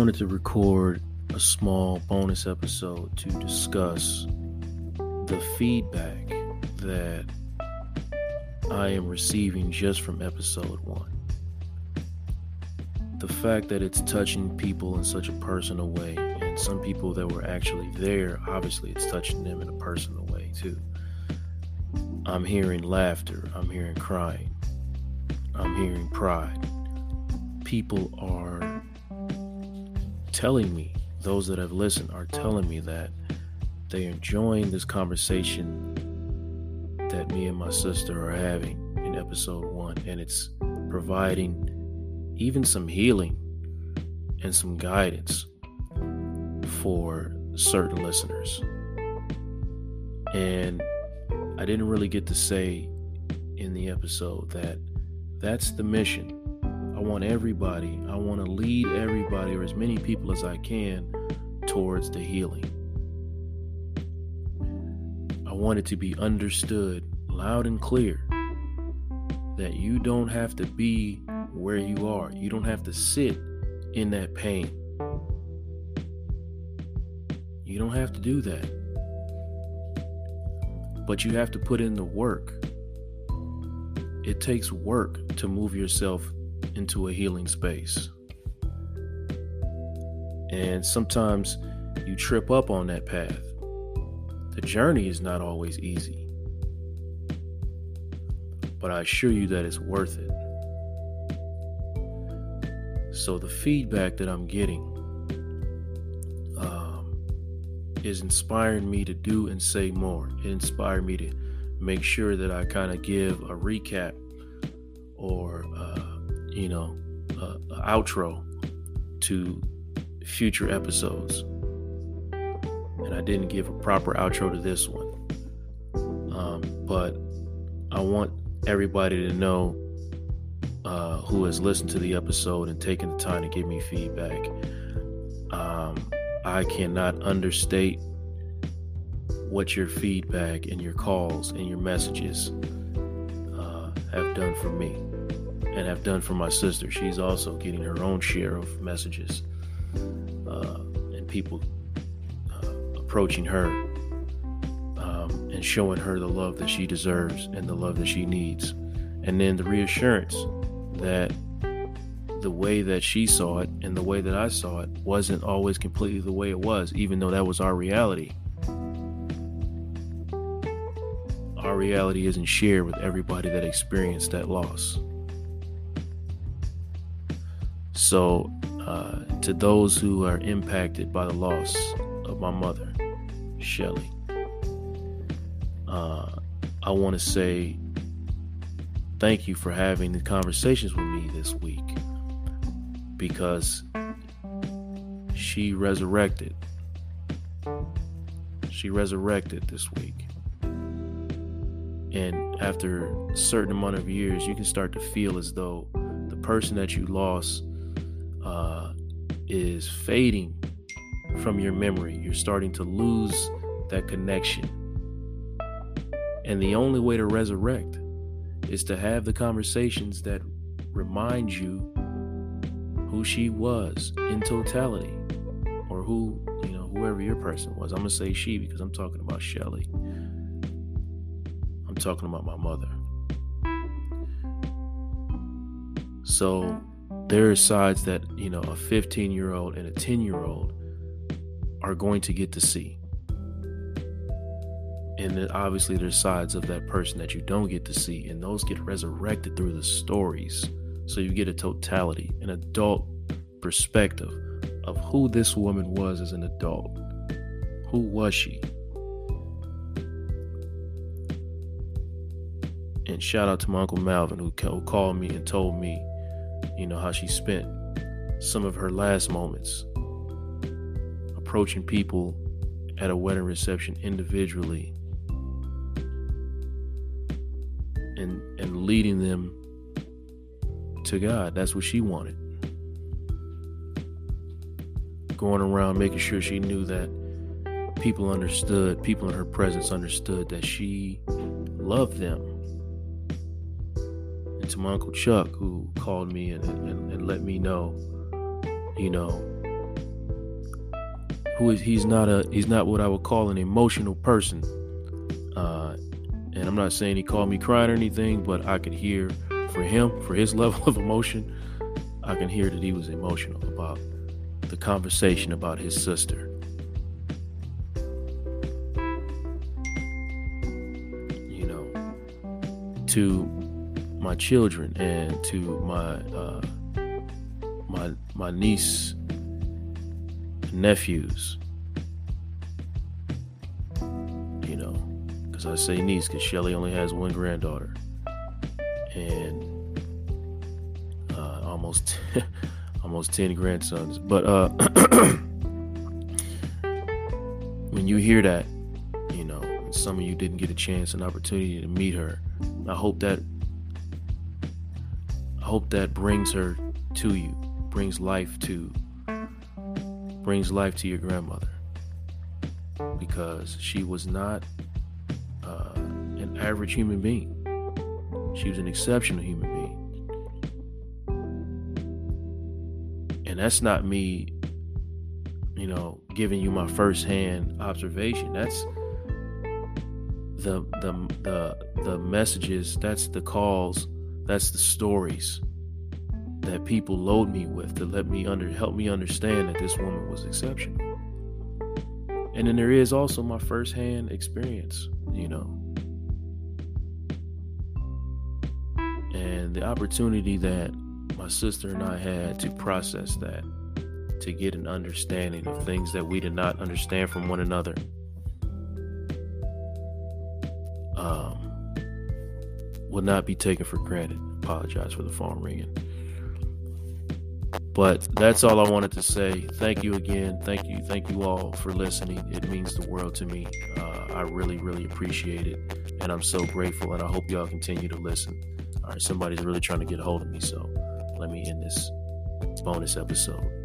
wanted to record a small bonus episode to discuss the feedback that I am receiving just from episode one. The fact that it's touching people in such a personal way, and some people that were actually there, obviously it's touching them in a personal way too. I'm hearing laughter, I'm hearing crying, I'm hearing pride. People are telling me, those that have listened are telling me that they're enjoying this conversation that me and my sister are having in episode one, and it's providing even some healing and some guidance for certain listeners. And I didn't really get to say in the episode that that's the mission. I want to lead everybody, or as many people as I can, towards the healing. I want it to be understood loud and clear that you don't have to be where you are. You don't have to sit in that pain. You don't have to do that. But you have to put in the work. It takes work to move yourself into a healing space. And sometimes you trip up on that path. The journey is not always easy, but I assure you that it's worth it. So the feedback that I'm getting is inspiring me to do and say more. It inspired me to make sure that I kind of give a recap or outro to future episodes. And I didn't give a proper outro to this one. But I want everybody to know who has listened to the episode and taken the time to give me feedback. I cannot understate what your feedback and your calls and your messages have done for me. And have done for my sister. She's also getting her own share of messages and people approaching her and showing her the love that she deserves and the love that she needs, and then the reassurance that the way that she saw it and the way that I saw it wasn't always completely the way it was, even though that was our reality. Our reality isn't shared with everybody that experienced that loss. So to those who are impacted by the loss of my mother, Shelly, I want to say thank you for having the conversations with me this week, because she resurrected. She resurrected this week. And after a certain amount of years, you can start to feel as though the person that you lost is fading from your memory. You're starting to lose that connection. And the only way to resurrect is to have the conversations that remind you who she was in totality, or who, whoever your person was. I'm going to say she because I'm talking about Shelly. I'm talking about my mother. So there are sides that, a 15-year-old and a 10-year-old are going to get to see. And then obviously there's sides of that person that you don't get to see, and those get resurrected through the stories. So you get a totality, an adult perspective of who this woman was as an adult. Who was she? And shout out to my Uncle Malvin, who called me and told me how she spent some of her last moments approaching people at a wedding reception individually and leading them to God. That's what she wanted. Going around making sure she knew that people understood, people in her presence understood that she loved them. To my Uncle Chuck, who called me and let me know he's not what I would call an emotional person. And I'm not saying he called me crying or anything, but I could hear for him, for his level of emotion, I can hear that he was emotional about the conversation about his sister. You know, to my children and to my my niece and nephews. You know, because I say niece because Shelly only has one granddaughter. And almost 10 grandsons. But when you hear that, you know, and some of you didn't get a chance, an opportunity to meet her, I hope that brings her to you, brings life to your grandmother, because she was not an average human being. She was an exceptional human being. And that's not me, you know, giving you my firsthand observation. That's the messages, that's the calls, that's the stories that people load me with to let me help me understand that this woman was exceptional. And then there is also my firsthand experience, you know. And the opportunity that my sister and I had to process that, to get an understanding of things that we did not understand from one another. Will not be taken for granted. Apologize for the phone ringing. But that's all I wanted to say. Thank you again. Thank you all for listening. It means the world to me. I really, really appreciate it. And I'm so grateful. And I hope y'all continue to listen. All right, somebody's really trying to get a hold of me, so let me end this bonus episode.